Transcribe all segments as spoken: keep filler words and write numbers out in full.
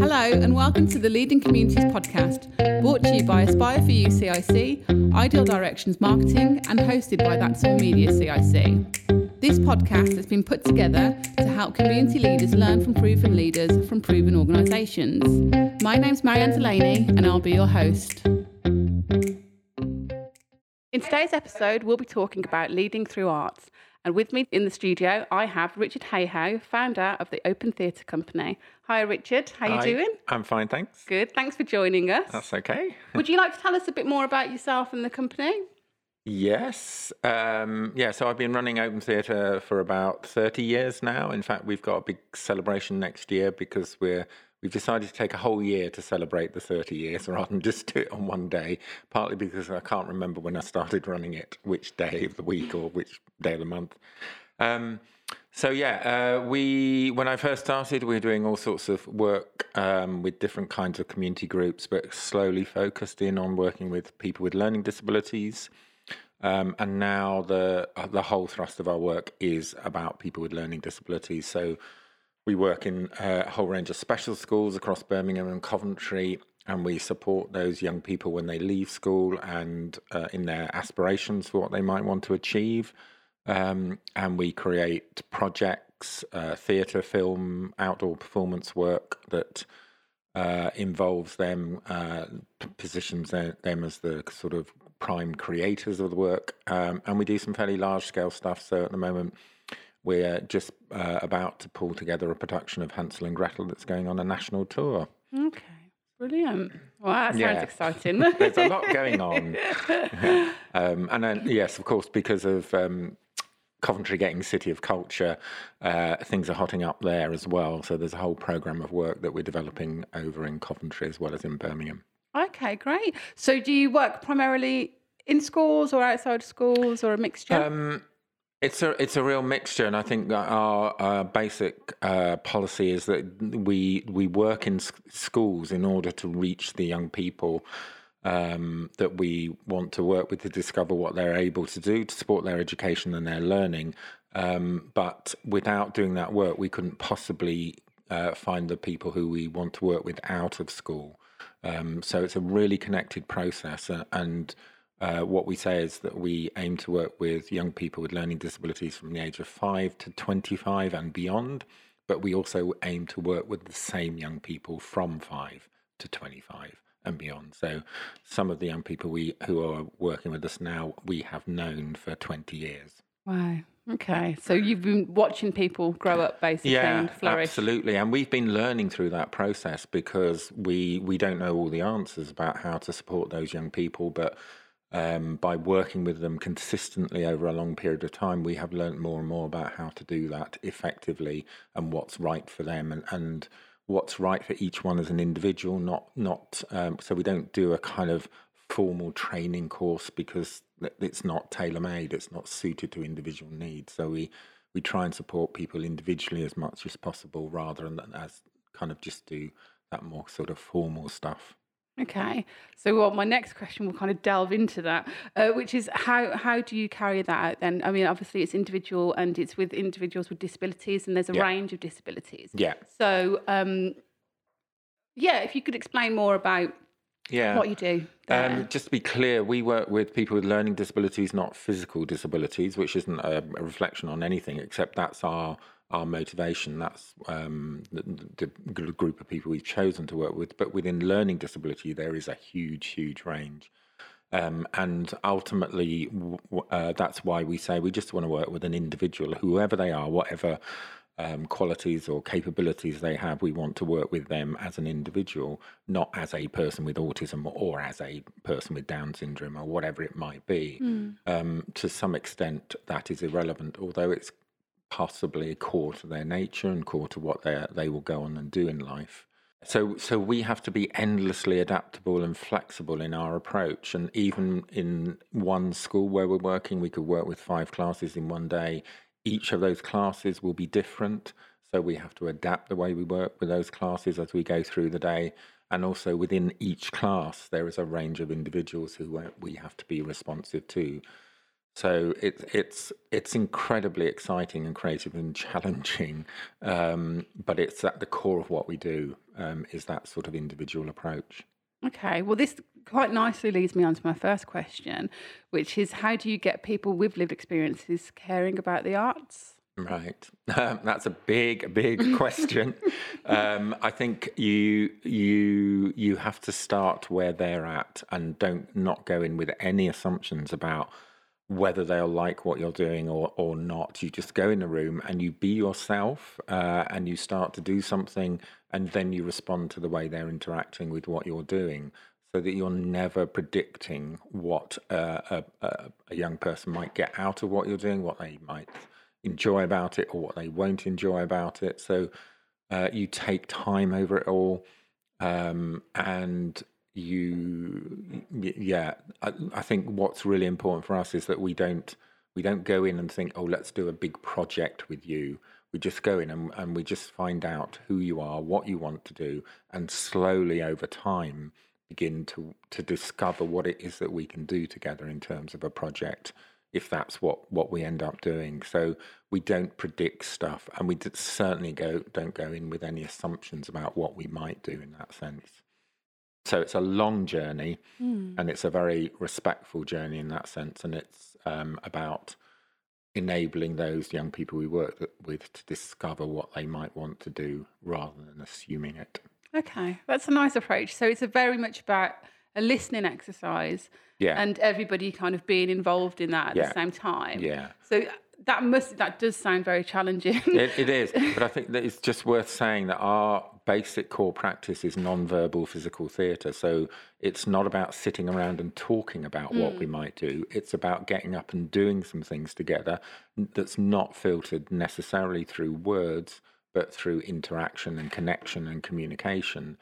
Hello and welcome to the Leading Communities podcast, brought to you by Aspire four U C I C, Ideal Directions Marketing and hosted by That's All Media C I C. This podcast has been put together to help community leaders learn from proven leaders from proven organisations. My name's Marianne Delaney and I'll be your host. In today's episode we'll be talking about leading through arts. And with me in the studio, I have Richard Hayhoe, founder of the Open Theatre Company. Hi, Richard. How are you doing? I'm fine, thanks. Good. Thanks for joining us. That's okay. Would you like to tell us a bit more about yourself and the company? Yes. Um, yeah, so I've been running Open Theatre for about thirty years now. In fact, we've got a big celebration next year because we're We've decided to take a whole year to celebrate the thirty years rather than just do it on one day, partly because I can't remember when I started running it, which day of the week or which day of the month. Um, so, yeah, uh, we when I first started, we were doing all sorts of work um, with different kinds of community groups, but slowly focused in on working with people with learning disabilities. Um, and now the the whole thrust of our work is about people with learning disabilities. So we work in a whole range of special schools across Birmingham and Coventry, and we support those young people when they leave school and uh, in their aspirations for what they might want to achieve. Um, and we create projects, uh, theatre, film, outdoor performance work that uh, involves them, uh, positions them as the sort of prime creators of the work. Um, and we do some fairly large-scale stuff, so at the moment we're just uh, about to pull together a production of Hansel and Gretel that's going on a national tour. Okay, brilliant. Wow, that sounds yeah. exciting. There's a lot going on. um, and then, yes, of course, because of um, Coventry getting City of Culture, uh, things are hotting up there as well. So there's a whole programme of work that we're developing over in Coventry as well as in Birmingham. Okay, great. So do you work primarily in schools or outside schools or a mixture? Um, It's a it's a real mixture, and I think that our uh, basic uh, policy is that we we work in s- schools in order to reach the young people um, that we want to work with, to discover what they're able to do, to support their education and their learning. Um, but without doing that work, we couldn't possibly uh, find the people who we want to work with out of school. Um, so it's a really connected process, uh, and. Uh, what we say is that we aim to work with young people with learning disabilities from the age of five to twenty-five and beyond, but we also aim to work with the same young people from five to twenty-five and beyond. So some of the young people we who are working with us now, we have known for twenty years. Wow. Okay. So you've been watching people grow up basically yeah, and flourish. Absolutely. And we've been learning through that process because we, we don't know all the answers about how to support those young people, but Um, by working with them consistently over a long period of time, we have learnt more and more about how to do that effectively and what's right for them and, and what's right for each one as an individual. Not not um, so we don't do a kind of formal training course because it's not tailor-made, it's not suited to individual needs. So we, we try and support people individually as much as possible rather than as kind of just do that more sort of formal stuff. Okay, so well, my next question will kind of delve into that, uh, which is how, how do you carry that out then? I mean, obviously it's individual and it's with individuals with disabilities and there's a yeah. range of disabilities. Yeah. So, um, yeah, if you could explain more about yeah. what you do. Um, just to be clear, we work with people with learning disabilities, not physical disabilities, which isn't a, a reflection on anything, except that's our Our motivation, that's um, the, the group of people we've chosen to work with. But within learning disability, there is a huge, huge range. Um, and ultimately, w- uh, that's why we say we just want to work with an individual, whoever they are, whatever um, qualities or capabilities they have, we want to work with them as an individual, not as a person with autism or as a person with Down syndrome or whatever it might be. Mm. Um, to some extent, that is irrelevant, although it's possibly core to their nature and core to what they they will go on and do in life. So so we have to be endlessly adaptable and flexible in our approach. And even in one school where we're working, we could work with five classes in one day. Each of those classes will be different. So we have to adapt the way we work with those classes as we go through the day. And also within each class, there is a range of individuals who we have to be responsive to. So it, it's it's incredibly exciting and creative and challenging, um, but it's at the core of what we do, um, is that sort of individual approach. Okay, well, this quite nicely leads me on to my first question, which is, how do you get people with lived experiences caring about the arts? Right, um, that's a big, big question. um, I think you you you have to start where they're at, and don't not go in with any assumptions about whether they'll like what you're doing or, or not. You just go in a room and you be yourself, uh, and you start to do something, and then you respond to the way they're interacting with what you're doing, so that you're never predicting what uh, a, a young person might get out of what you're doing, what they might enjoy about it or what they won't enjoy about it. So uh, you take time over it all, um, and... You, yeah, I, I think what's really important for us is that we don't we don't go in and think, oh, let's do a big project with you. We just go in and, and we just find out who you are, what you want to do, and slowly over time begin to to discover what it is that we can do together in terms of a project, if that's what, what we end up doing. So we don't predict stuff, and we certainly go don't go in with any assumptions about what we might do in that sense. So it's a long journey, mm. and it's a very respectful journey in that sense. And it's um, about enabling those young people we work with to discover what they might want to do rather than assuming it. Okay, that's a nice approach. So it's a very much about a listening exercise, yeah. and everybody kind of being involved in that at yeah. the same time. Yeah. So that must that does sound very challenging. it, it is, but I think that it's just worth saying that our basic core practice is non-verbal physical theatre. So it's not about sitting around and talking about mm. what we might do. It's about getting up and doing some things together that's not filtered necessarily through words, but through interaction and connection and communication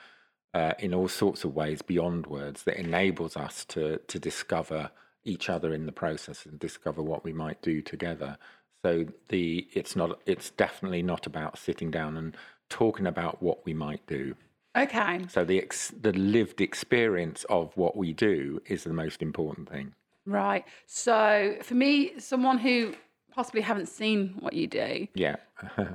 uh, in all sorts of ways beyond words, that enables us to to discover each other in the process and discover what we might do together. So the it's not it's definitely not about sitting down and talking about what we might do. Okay. So the ex- the lived experience of what we do is the most important thing. Right. So for me, someone who possibly haven't seen what you do, yeah.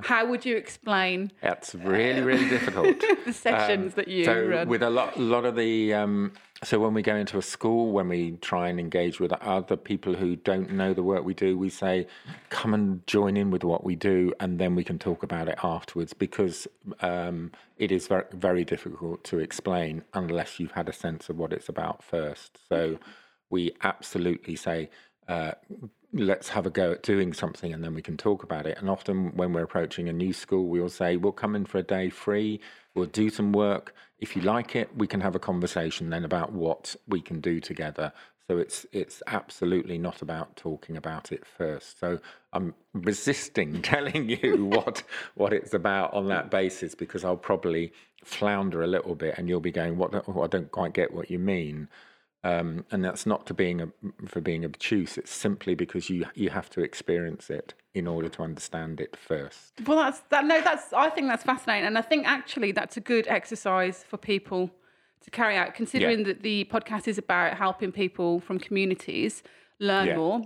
how would you explain? That's really, um, really difficult. the sessions um, that you so run. With a lot, lot of the... Um, so when we go into a school, when we try and engage with other people who don't know the work we do, we say, come and join in with what we do, and then we can talk about it afterwards, because um, it is very, very difficult to explain unless you've had a sense of what it's about first. So we absolutely say... Uh, let's have a go at doing something and then we can talk about it. And often when we're approaching a new school, we'll say, we'll come in for a day free, we'll do some work. If you like it, we can have a conversation then about what we can do together. So it's it's absolutely not about talking about it first. So I'm resisting telling you what what it's about on that basis, because I'll probably flounder a little bit and you'll be going, "What? Oh, I don't quite get what you mean." Um, and that's not to being a, for being obtuse. It's simply because you you have to experience it in order to understand it first. Well, that's that. No, that's I think that's fascinating, and I think actually that's a good exercise for people to carry out. Considering yeah. that the podcast is about helping people from communities learn yeah. more,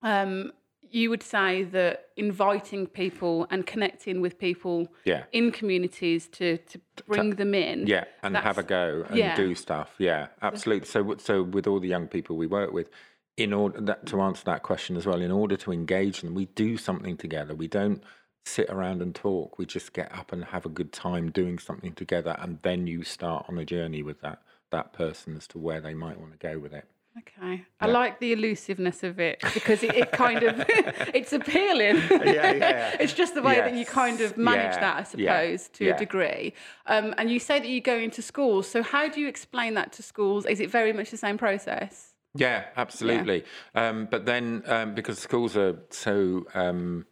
um, you would say that inviting people and connecting with people yeah. in communities to, to bring to, them in. Yeah, and have a go and yeah. do stuff. Yeah, absolutely. So so with all the young people we work with, in order that, to answer that question as well, in order to engage them, we do something together. We don't sit around and talk. We just get up and have a good time doing something together, and then you start on a journey with that that person as to where they might want to go with it. Okay. Yeah. I like the elusiveness of it, because it, it kind of, it's appealing. Yeah, yeah. It's just the way yes. that you kind of manage yeah. that, I suppose, yeah. to yeah. a degree. Um, and you say that you go into schools. So how do you explain that to schools? Is it very much the same process? Yeah, absolutely. Yeah. Um, but then, um, because schools are so um,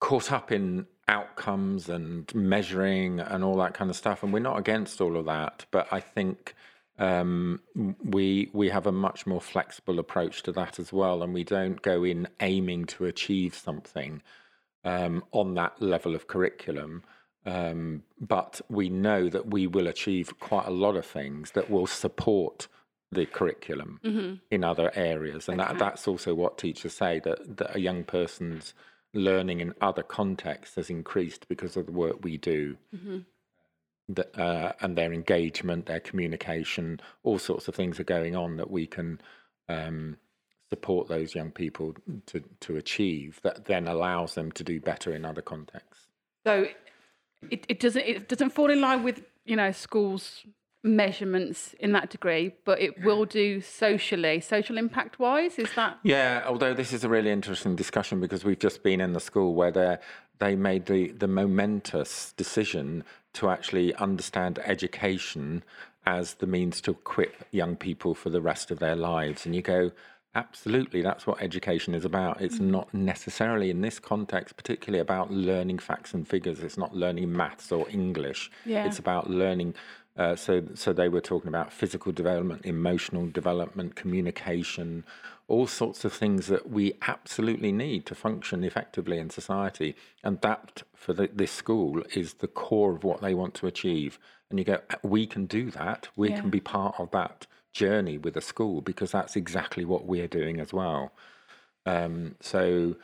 caught up in outcomes and measuring and all that kind of stuff, and we're not against all of that, but I think... Um, we we have a much more flexible approach to that as well, and we don't go in aiming to achieve something um, on that level of curriculum. Um, but we know that we will achieve quite a lot of things that will support the curriculum mm-hmm. in other areas. And okay. that, that's also what teachers say, that, that a young person's learning in other contexts has increased because of the work we do. Mm-hmm. That, uh, and their engagement, their communication, all sorts of things are going on that we can um, support those young people to, to achieve, that then allows them to do better in other contexts. So it, it doesn't it doesn't fall in line with, you know, schools' measurements in that degree, but it will do socially, social impact wise, is that? Yeah, although this is a really interesting discussion because we've just been in the school where they're they made the, the momentous decision to actually understand education as the means to equip young people for the rest of their lives. And you go, absolutely, that's what education is about. It's not necessarily in this context particularly about learning facts and figures. It's not learning maths or English. Yeah. It's about learning. Uh, so, so they were talking about physical development, emotional development, communication, all sorts of things that we absolutely need to function effectively in society. And that, for the, this school, is the core of what they want to achieve. And you go, we can do that. We yeah. can be part of that journey with a school because that's exactly what we're doing as well. Um, so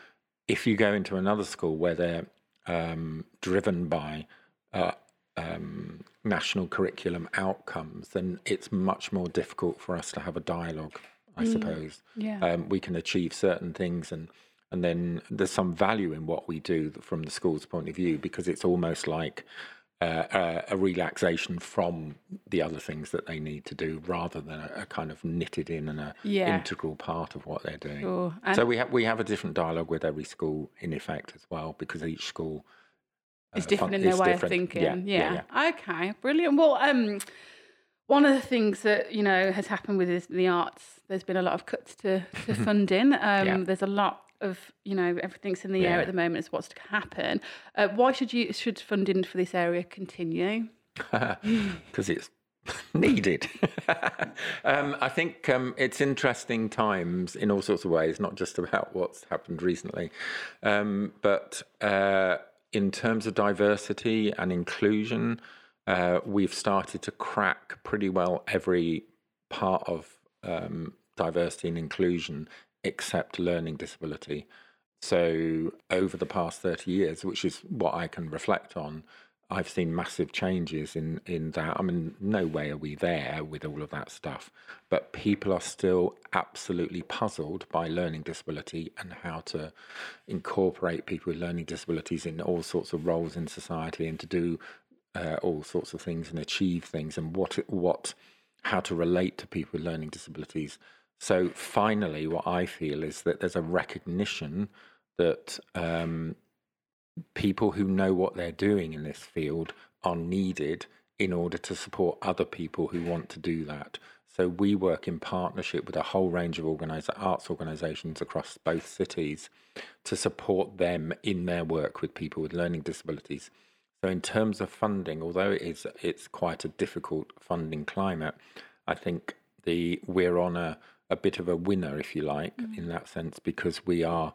if you go into another school where they're um, driven by uh, um, national curriculum outcomes, then it's much more difficult for us to have a dialogue. I suppose yeah. um, we can achieve certain things, and and then there's some value in what we do from the school's point of view because it's almost like uh, a, a relaxation from the other things that they need to do rather than a, a kind of knitted in and a yeah. integral part of what they're doing. Sure. So we have we have a different dialogue with every school in effect as well because each school uh, is different fun- in their way different. Of thinking. Yeah. Yeah. yeah, yeah. Okay, brilliant. Well, um. One of the things that, you know, has happened with the arts, there's been a lot of cuts to, to funding. Um, yeah. There's a lot of, you know, everything's in the yeah. air at the moment as what's to happen. Uh, why should you should funding for this area continue? Because it's needed. um, I think um, it's interesting times in all sorts of ways, not just about what's happened recently, um, but uh, in terms of diversity and inclusion. Uh, we've started to crack pretty well every part of um, diversity and inclusion except learning disability. So over the past thirty years, which is what I can reflect on, I've seen massive changes in, in that. I mean, no way are we there with all of that stuff, but people are still absolutely puzzled by learning disability and how to incorporate people with learning disabilities in all sorts of roles in society and to do Uh, all sorts of things and achieve things and what what how to relate to people with learning disabilities. So finally, what I feel is that there's a recognition that um, people who know what they're doing in this field are needed in order to support other people who want to do that. So we work in partnership with a whole range of organise arts organisations across both cities to support them in their work with people with learning disabilities. So in terms of funding, although it is, it's quite a difficult funding climate, I think the we're on a, a bit of a winner, if you like, mm. in that sense, because we are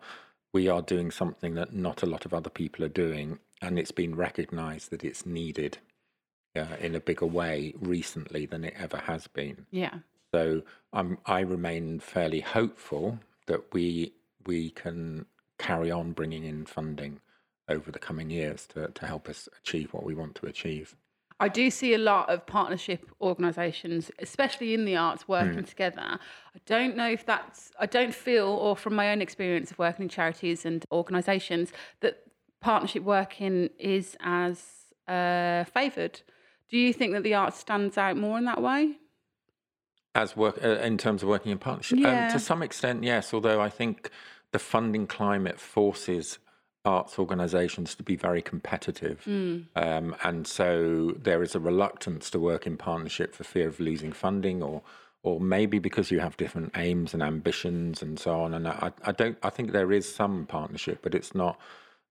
we are doing something that not a lot of other people are doing, and it's been recognised that it's needed uh, in a bigger way recently than it ever has been. Yeah. So I'm I remain fairly hopeful that we we can carry on bringing in funding over the coming years to, to help us achieve what we want to achieve. I do see a lot of partnership organisations, especially in the arts, working mm. together. I don't know if that's, I don't feel, or from my own experience of working in charities and organisations, that partnership working is as uh, favoured. Do you think that the arts stands out more in that way? As work, uh, in terms of working in partnership? Yeah. Um, to some extent, yes, although I think the funding climate forces arts organisations to be very competitive. Mm. Um, and so there is a reluctance to work in partnership for fear of losing funding or or maybe because you have different aims and ambitions and so on. And I, I don't I think there is some partnership, but it's not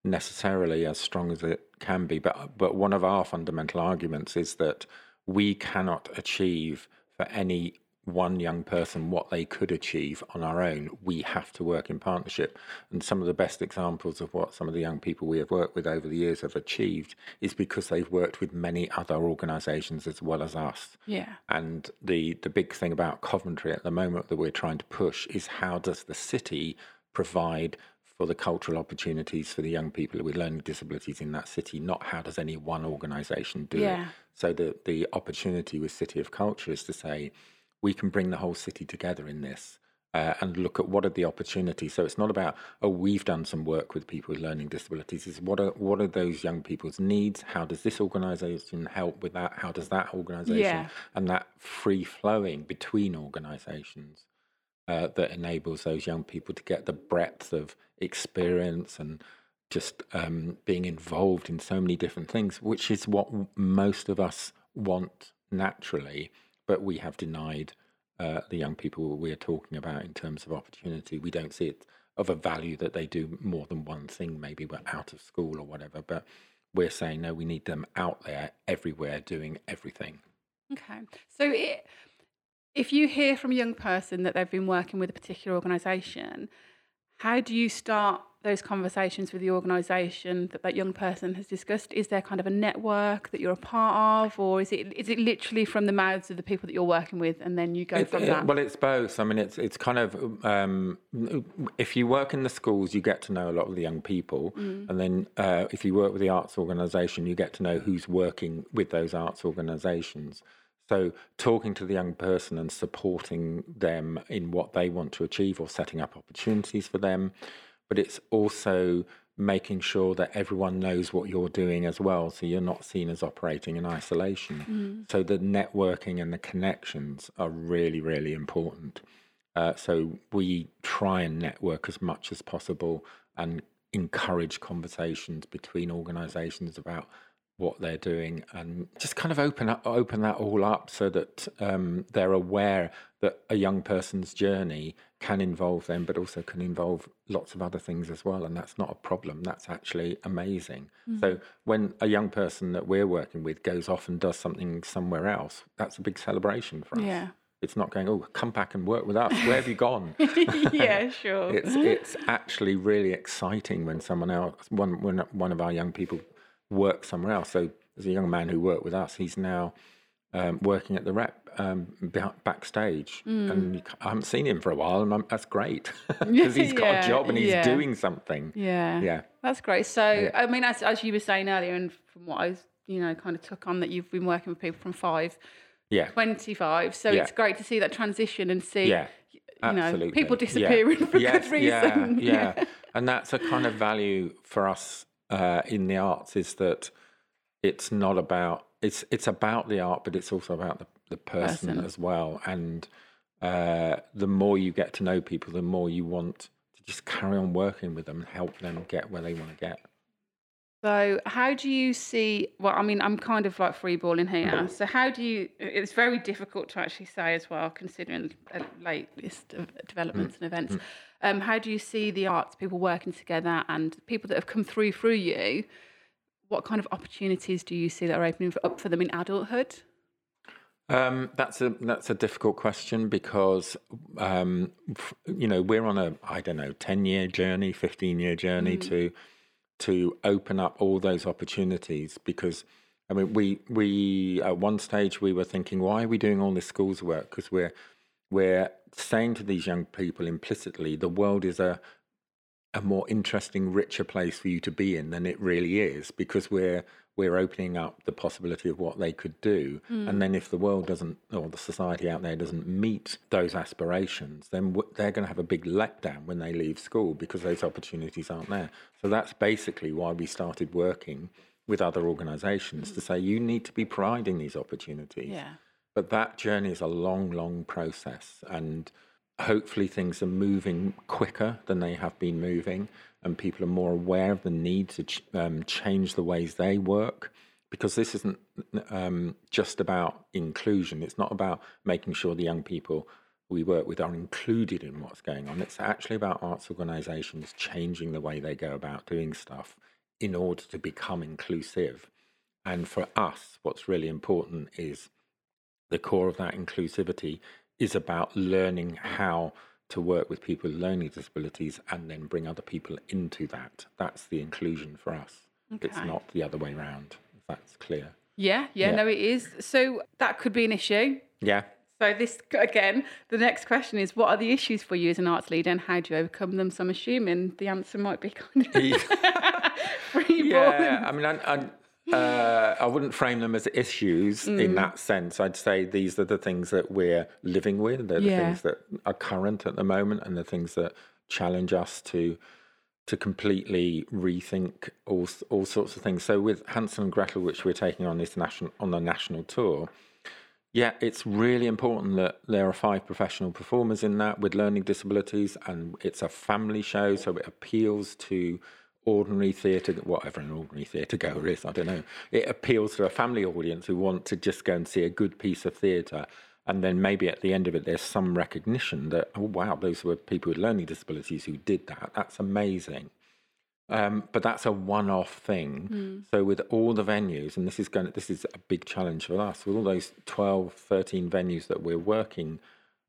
necessarily as strong as it can be. But but one of our fundamental arguments is that we cannot achieve for any one young person what they could achieve on our own. We have to work in partnership. And some of the best examples of what some of the young people we have worked with over the years have achieved is because they've worked with many other organisations as well as us. Yeah. And the, the big thing about Coventry at the moment that we're trying to push is how does the city provide for the cultural opportunities for the young people with learning disabilities in that city, not how does any one organisation do yeah. it. So the, the opportunity with City of Culture is to say, we can bring the whole city together in this uh, and look at what are the opportunities. So it's not about, oh, we've done some work with people with learning disabilities. It's what are, what are those young people's needs? How does this organisation help with that? How does that organisation yeah. and that free flowing between organisations uh, that enables those young people to get the breadth of experience and just um, being involved in so many different things, which is what most of us want naturally. But we have denied uh, the young people we're talking about in terms of opportunity. We don't see it of a value that they do more than one thing. Maybe we're out of school or whatever, but we're saying, no, we need them out there everywhere doing everything. Okay. So it, if you hear from a young person that they've been working with a particular organisation, how do you start those conversations with the organisation that that young person has discussed? Is there kind of a network that you're a part of, or is it is it literally from the mouths of the people that you're working with, and then you go it, from it, that? Well, it's both. I mean, it's it's kind of um, if you work in the schools, you get to know a lot of the young people, mm. and then uh, if you work with the arts organisation, you get to know who's working with those arts organisations. So talking to the young person and supporting them in what they want to achieve, or setting up opportunities for them. But it's also making sure that everyone knows what you're doing as well, so you're not seen as operating in isolation. Mm. So the networking and the connections are really, really important. Uh, so we try and network as much as possible and encourage conversations between organisations about what they're doing, and just kind of open up, open that all up so that um, they're aware that a young person's journey can involve them, but also can involve lots of other things as well. And that's not a problem. That's actually amazing. Mm-hmm. So when a young person that we're working with goes off and does something somewhere else, that's a big celebration for us. Yeah. It's not going, oh, come back and work with us. Where have you gone? Yeah, sure. It's it's actually really exciting when someone else, one when one of our young people work somewhere else. So there's a young man who worked with us. He's now um, working at the Rep um, backstage, mm. and I haven't seen him for a while, and I'm, that's great because he's got yeah. a job and he's yeah. doing something. Yeah, yeah, that's great. So yeah. I mean, as, as you were saying earlier, and from what I, you know, kind of took on that you've been working with people from five, yeah, twenty-five. So yeah. it's great to see that transition and see, yeah. you Absolutely. know, people disappearing yeah. for yes, good reason. Yeah, yeah, and that's a kind of value for us. Uh, in the arts is that it's not about it's it's about the art, but it's also about the, the person, person as well. And uh, the more you get to know people, the more you want to just carry on working with them and help them get where they want to get. So how do you see, well, I mean, I'm kind of like freeballing here. So how do you, it's very difficult to actually say as well, considering a late list of developments mm. and events. Mm. Um, how do you see the arts people working together and people that have come through through you? What kind of opportunities do you see that are opening up for them in adulthood? Um, that's a that's a difficult question because, um, you know, we're on a, I don't know, ten-year journey, fifteen-year journey mm. to... to open up all those opportunities because, I mean, we we at one stage we were thinking, why are we doing all this schools work? Because we're, we're saying to these young people implicitly, the world is a a more interesting, richer place for you to be in than it really is because we're we're opening up the possibility of what they could do. Mm. And then if the world doesn't, or the society out there doesn't meet those aspirations, then w- they're going to have a big letdown when they leave school because those opportunities aren't there. So that's basically why we started working with other organisations mm. to say, you need to be providing these opportunities. Yeah. But that journey is a long, long process, and hopefully things are moving quicker than they have been moving, and people are more aware of the need to ch- um, change the ways they work, because this isn't um, just about inclusion. It's not about making sure the young people we work with are included in what's going on. It's actually about arts organisations changing the way they go about doing stuff in order to become inclusive. And for us, what's really important is the core of that inclusivity is about learning how to work with people with learning disabilities and then bring other people into that. That's the inclusion for us. Okay. It's not the other way around, if that's clear. Yeah, yeah, yeah, no, it is. So that could be an issue. Yeah. So this, again, the next question is, what are the issues for you as an arts leader and how do you overcome them? So I'm assuming the answer might be kind of free ball. Yeah, I mean, I, I, uh, I wouldn't frame them as issues mm. in that sense. I'd say these are the things that we're living with. They're the yeah. things that are current at the moment and the things that challenge us to to completely rethink all all sorts of things. So with Hansel and Gretel, which we're taking on this national on the national tour, yeah, it's really important that there are five professional performers in that with learning disabilities, and it's a family show, so it appeals to ordinary theatre, whatever an ordinary theatre goer is, I don't know. It appeals to a family audience who want to just go and see a good piece of theatre, and then maybe at the end of it there's some recognition that, oh, wow, those were people with learning disabilities who did that. That's amazing. Um, but that's a one-off thing. Mm. So with all the venues, and this is going, this is a big challenge for us, with all those twelve, thirteen venues that we're working,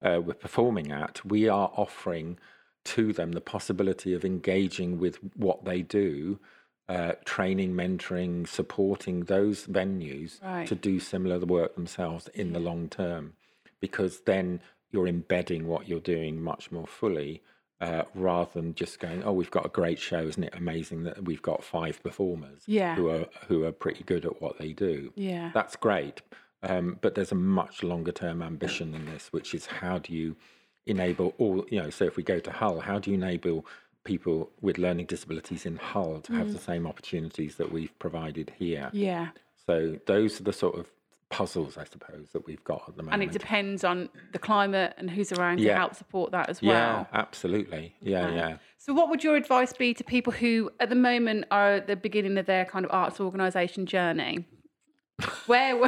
uh, we're performing at, we are offering to them the possibility of engaging with what they do, uh, training, mentoring, supporting those venues right. to do similar work themselves in the long term, because then you're embedding what you're doing much more fully. Uh, rather than just going, oh, we've got a great show, isn't it amazing that we've got five performers yeah. who are who are pretty good at what they do. Yeah, that's great. Um, but there's a much longer term ambition in this, which is how do you enable all, you know, so if we go to Hull, how do you enable people with learning disabilities in Hull to mm. have the same opportunities that we've provided here? Yeah. So those are the sort of puzzles, I suppose, that we've got at the moment. And it depends on the climate and who's around yeah. to help support that as well. Yeah, absolutely. Yeah, okay. yeah. So what would your advice be to people who at the moment are at the beginning of their kind of arts organisation journey? Where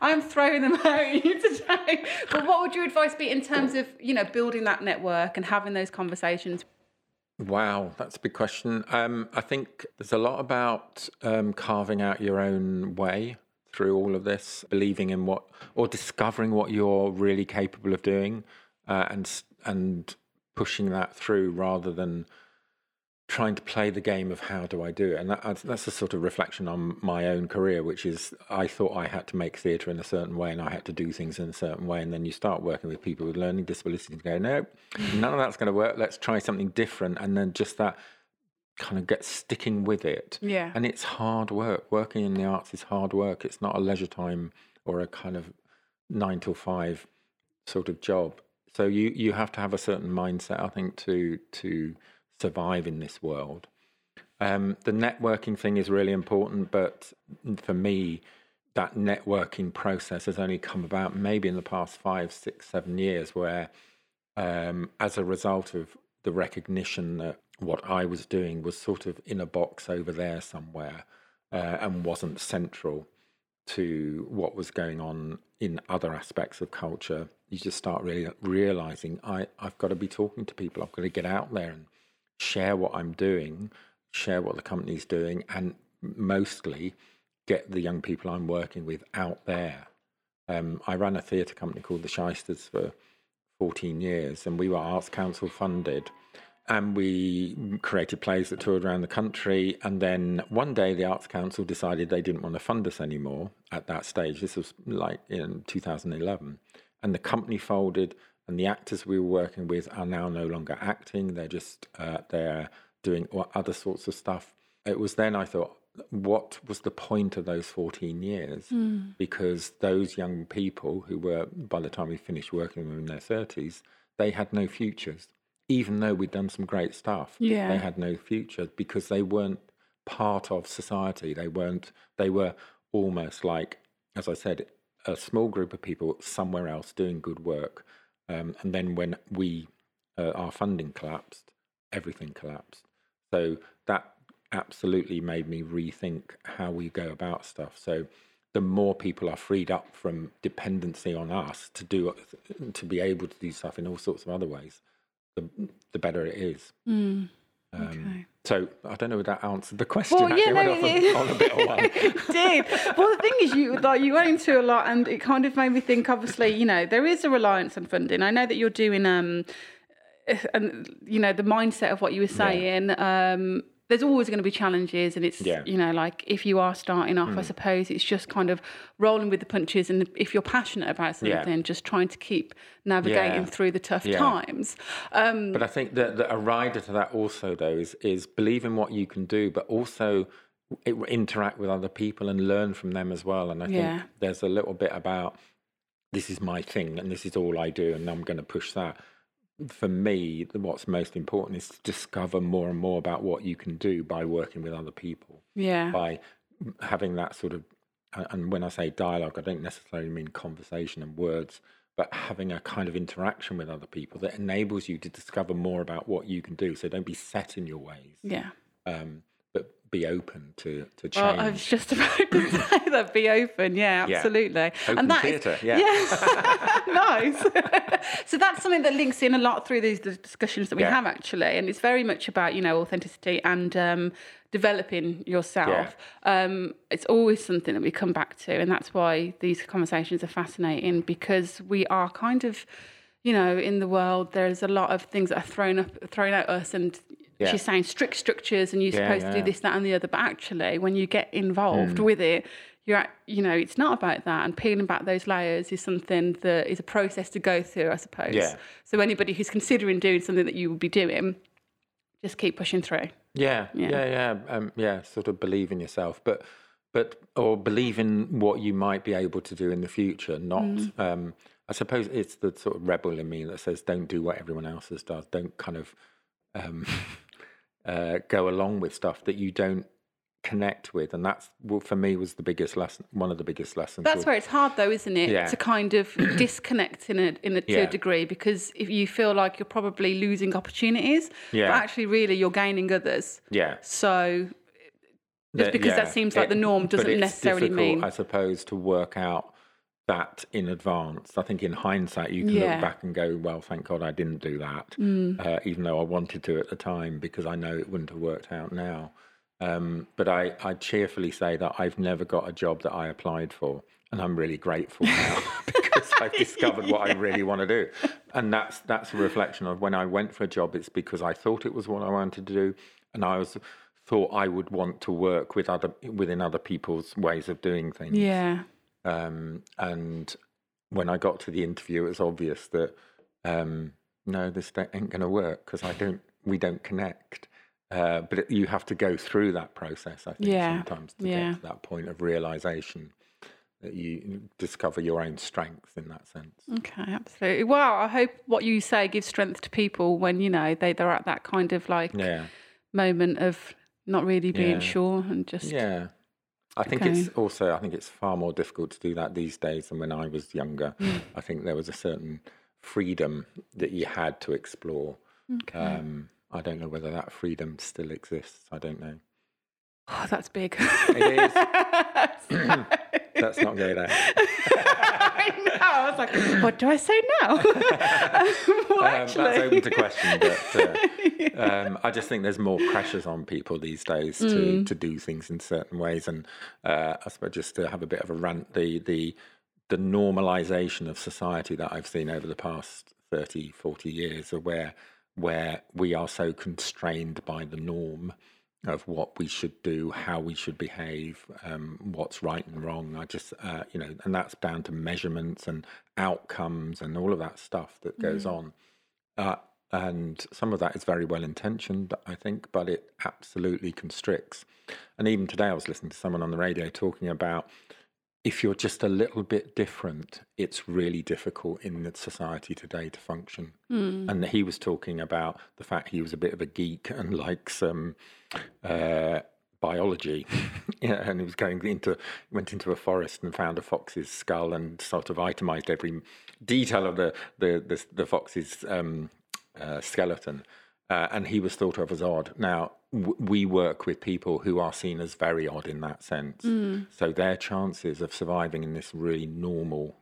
I'm throwing them at you today. But what would your advice be in terms of, you know, building that network and having those conversations? Wow, that's a big question. Um, I think there's a lot about um, carving out your own way through all of this, believing in what, or discovering what you're really capable of doing, uh, and and pushing that through rather than trying to play the game of how do I do it. And that, that's a sort of reflection on my own career, which is I thought I had to make theatre in a certain way and I had to do things in a certain way. And then you start working with people with learning disabilities and go, no, none of that's going to work. Let's try something different. And then just that kind of get sticking with it. Yeah. And it's hard work. Working in the arts is hard work. It's not a leisure time or a kind of nine till five sort of job. So you, you have to have a certain mindset, I think, to to survive in this world. Um, the networking thing is really important, but for me, that networking process has only come about maybe in the past five, six, seven years where um, as a result of the recognition that what I was doing was sort of in a box over there somewhere uh, and wasn't central to what was going on in other aspects of culture. You just start really realising I, I've got to be talking to people. I've got to get out there and share what I'm doing, share what the company's doing, and mostly get the young people I'm working with out there. Um, I ran a theatre company called the Shysters for fourteen years and we were Arts Council funded. And we created plays that toured around the country. And then one day the Arts Council decided they didn't want to fund us anymore at that stage. This was like in two thousand eleven. And the company folded and the actors we were working with are now no longer acting. They're just, uh, they're doing other sorts of stuff. It was then I thought, what was the point of those fourteen years? Mm. Because those young people who were, by the time we finished working with them in their thirties, they had no futures. Even though we'd done some great stuff, yeah. they had no future because they weren't part of society. They weren't, they were almost like, as I said, a small group of people somewhere else doing good work. Um, and then when we, uh, our funding collapsed, everything collapsed. So that absolutely made me rethink how we go about stuff. So the more people are freed up from dependency on us to do, to be able to do stuff in all sorts of other ways, the, the better it is. Mm. Um, okay. So I don't know if that answered the question. Well, actually, yeah, no, I went yeah. off on, on a bit of one. It did. Well, the thing is, you like you went into a lot, and it kind of made me think. Obviously, you know, there is a reliance on funding. I know that you're doing, um, and you know, the mindset of what you were saying. Yeah. Um, there's always going to be challenges, and it's yeah. you know, like if you are starting off, mm. I suppose it's just kind of rolling with the punches, and if you're passionate about something, yeah. just trying to keep navigating yeah. through the tough yeah. times. Um, but I think that, that a rider to that also, though, is is believe in what you can do, but also it, interact with other people and learn from them as well. And I think yeah. there's a little bit about this is my thing, and this is all I do, and I'm going to push that. For me, what's most important is to discover more and more about what you can do by working with other people. Yeah. By having that sort of, and when I say dialogue, I don't necessarily mean conversation and words, but having a kind of interaction with other people that enables you to discover more about what you can do. So don't be set in your ways. Yeah. Um, but be open to, to change. Well, I was just about to say that, be open, yeah, absolutely. Yeah. Open and that theatre, is, yeah. yeah. Nice. So that's something that links in a lot through these the discussions that we yeah. have, actually, and it's very much about, you know, authenticity and um, developing yourself. Yeah. Um, it's always something that we come back to, and that's why these conversations are fascinating, because we are kind of, you know, in the world, there's a lot of things that are thrown up, thrown at us, and yeah. she's saying strict structures and you're yeah, supposed yeah. to do this, that and the other. But actually, when you get involved mm. with it, you're at, you know, it's not about that. And peeling back those layers is something that is a process to go through, I suppose. Yeah. So anybody who's considering doing something that you will be doing, just keep pushing through. Yeah, yeah, yeah. Yeah, um, yeah sort of believe in yourself. But, but or believe in what you might be able to do in the future, not... Mm. Um, I suppose it's the sort of rebel in me that says don't do what everyone else does. Don't kind of... Um, Uh, go along with stuff that you don't connect with, and that's well, for me was the biggest lesson, one of the biggest lessons. That's was, where it's hard, though, isn't it? Yeah. To kind of disconnect in a in a, to yeah. a degree, because if you feel like you're probably losing opportunities, yeah. but actually, really, you're gaining others. Yeah. So just because yeah. that seems like it, the norm doesn't but it's necessarily difficult, mean, I suppose, to work out that in advance. I think in hindsight you can yeah. look back and go, well, thank God I didn't do that, mm. uh, even though I wanted to at the time, because I know it wouldn't have worked out now. Um, but I, I cheerfully say that I've never got a job that I applied for, and I'm really grateful now because I've discovered yeah. what I really want to do. And that's that's a reflection of when I went for a job, it's because I thought it was what I wanted to do, and I was thought I would want to work with other within other people's ways of doing things. Yeah. Um, and when I got to the interview, it was obvious that, um, no, this ain't going to work because I don't, we don't connect. Uh, but it, you have to go through that process, I think, yeah. sometimes to yeah. get to that point of realisation that you discover your own strengths in that sense. Okay, absolutely. Well, I hope what you say gives strength to people when, you know, they, they're at that kind of like yeah. moment of not really being yeah. sure and just... yeah. I think okay. it's also, I think it's far more difficult to do that these days than when I was younger. Mm. I think there was a certain freedom that you had to explore. Okay. Um, I don't know whether that freedom still exists. I don't know. Oh, that's big. It is. That's not going out. I know. I was like, what do I say now? well, um, actually... That's open to question, but uh, yeah. um, I just think there's more pressures on people these days mm. to, to do things in certain ways. And uh, I suppose just to have a bit of a rant, the, the, the normalisation of society that I've seen over the past thirty, forty years of where, where we are so constrained by the norm of what we should do, how we should behave, um, what's right and wrong. I just, uh, you know, and that's down to measurements and outcomes and all of that stuff that goes mm. on. Uh, and some of that is very well intentioned, I think, but it absolutely constricts. And even today I was listening to someone on the radio talking about if you're just a little bit different, it's really difficult in the society today to function. Mm. And he was talking about the fact he was a bit of a geek and likes um, uh, biology. yeah, and he was going into, went into a forest and found a fox's skull and sort of itemized every detail of the, the, the, the fox's um, uh, skeleton. Uh, and he was thought of as odd. Now, w- we work with people who are seen as very odd in that sense. Mm. So their chances of surviving in this really normal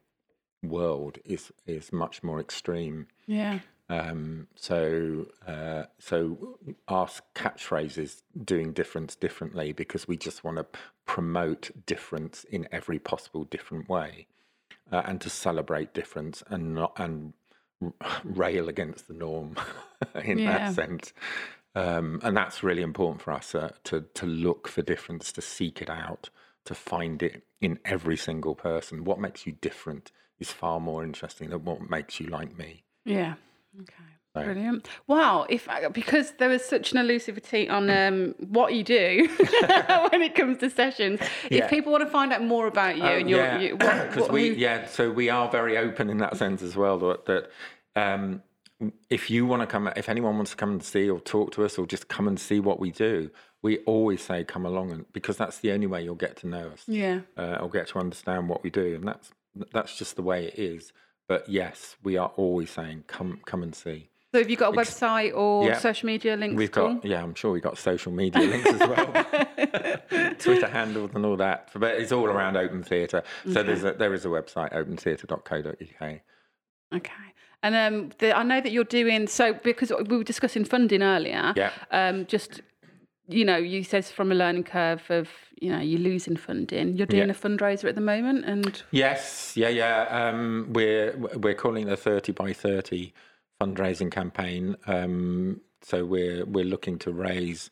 world is is much more extreme. Yeah. Um, so, uh, so our catchphrase is doing difference differently, because we just want to promote difference in every possible different way, uh, and to celebrate difference and not and rail against the norm in yeah. that sense. Um, and that's really important for us, uh, to to look for difference, to seek it out, to find it in every single person. What makes you different is far more interesting than what makes you like me. Yeah. Okay, brilliant. Wow, if I, because there is such an elusivity on um, what you do when it comes to sessions. Yeah. If people want to find out more about you, oh, and your, yeah, you, because we, who... yeah, so we are very open in that sense as well. That, that um, if you want to come, if anyone wants to come and see or talk to us, or just come and see what we do, we always say come along, and because that's the only way you'll get to know us. Yeah, uh, or get to understand what we do, and that's that's just the way it is. But yes, we are always saying, come come and see. So have you got a website or yeah. social media links? We've got, yeah, I'm sure we've got social media links as well. Twitter handles and all that. But it's all around Open Theatre. So okay. there's a, there is a website, open theatre dot co dot U K. Okay. And um, the, I know that you're doing, so because we were discussing funding earlier, yeah. um, just, you know, you said from a learning curve of, you know, you're losing funding. You're doing yeah. a fundraiser at the moment, and yes, yeah, yeah. Um, we're we're calling the thirty by thirty fundraising campaign. Um, so we're we're looking to raise.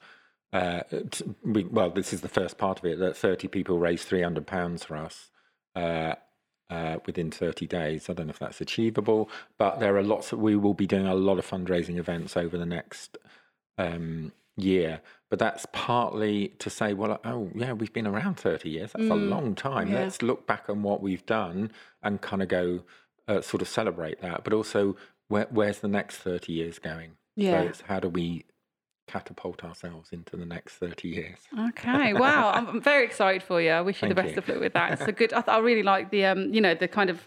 Uh, t- we, well, this is the first part of it. That thirty people raised three hundred pounds for us uh, uh, within thirty days. I don't know if that's achievable, but there are lots. Of, we will be doing a lot of fundraising events over the next. Um, year, but that's partly to say, well, oh yeah, we've been around thirty years, that's mm. a long time, yeah. let's look back on what we've done and kind of go uh, sort of celebrate that, but also where, where's the next thirty years going, yeah so it's how do we catapult ourselves into the next thirty years. Okay, wow. I'm very excited for you. I wish you Thank the best you. Of luck with that. It's a good, I, th- I really like the um you know the kind of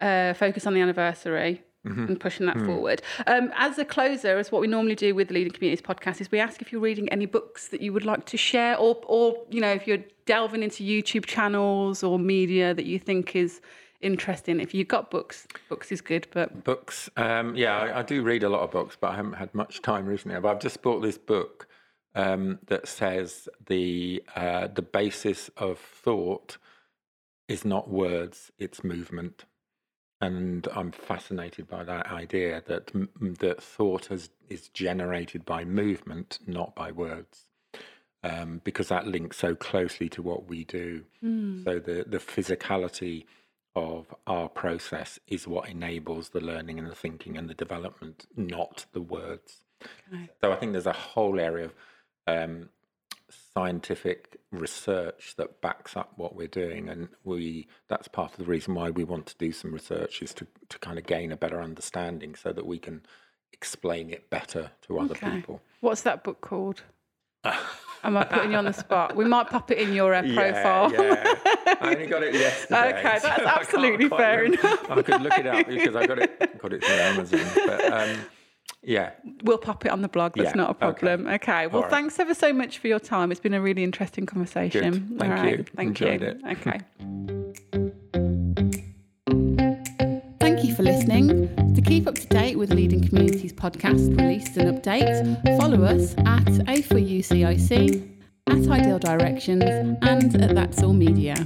uh focus on the anniversary. Mm-hmm. And pushing that mm. forward. Um, as a closer, as what we normally do with the Leading Communities podcast, is we ask if you're reading any books that you would like to share, or, or you know, if you're delving into YouTube channels or media that you think is interesting. If you've got books, books is good. But books, um, yeah, I, I do read a lot of books, but I haven't had much time recently. But I've just bought this book um, that says the uh, the basis of thought is not words, it's movement. And I'm fascinated by that idea that that thought is, is generated by movement, not by words, um, because that links so closely to what we do. Mm. So the, the physicality of our process is what enables the learning and the thinking and the development, not the words. Okay. So I think there's a whole area of um, scientific research that backs up what we're doing, and we that's part of the reason why we want to do some research, is to, to kind of gain a better understanding so that we can explain it better to other okay. people. What's that book called? Am I putting you on the spot? We might pop it in your uh, profile. Yeah, yeah. I only got it yesterday. Okay, that's so absolutely fair remember. Enough. I could look it up because I got it got it from Amazon. But um yeah. We'll pop it on the blog. That's yeah. not a problem. Okay. okay. Well, right. Thanks ever so much for your time. It's been a really interesting conversation. Good. Thank All right. you. Thank Enjoyed you. It. Okay. Thank you for listening. To keep up to date with Leading Communities podcast release and updates, follow us at A four U C I C, at Ideal Directions, and at That's All Media.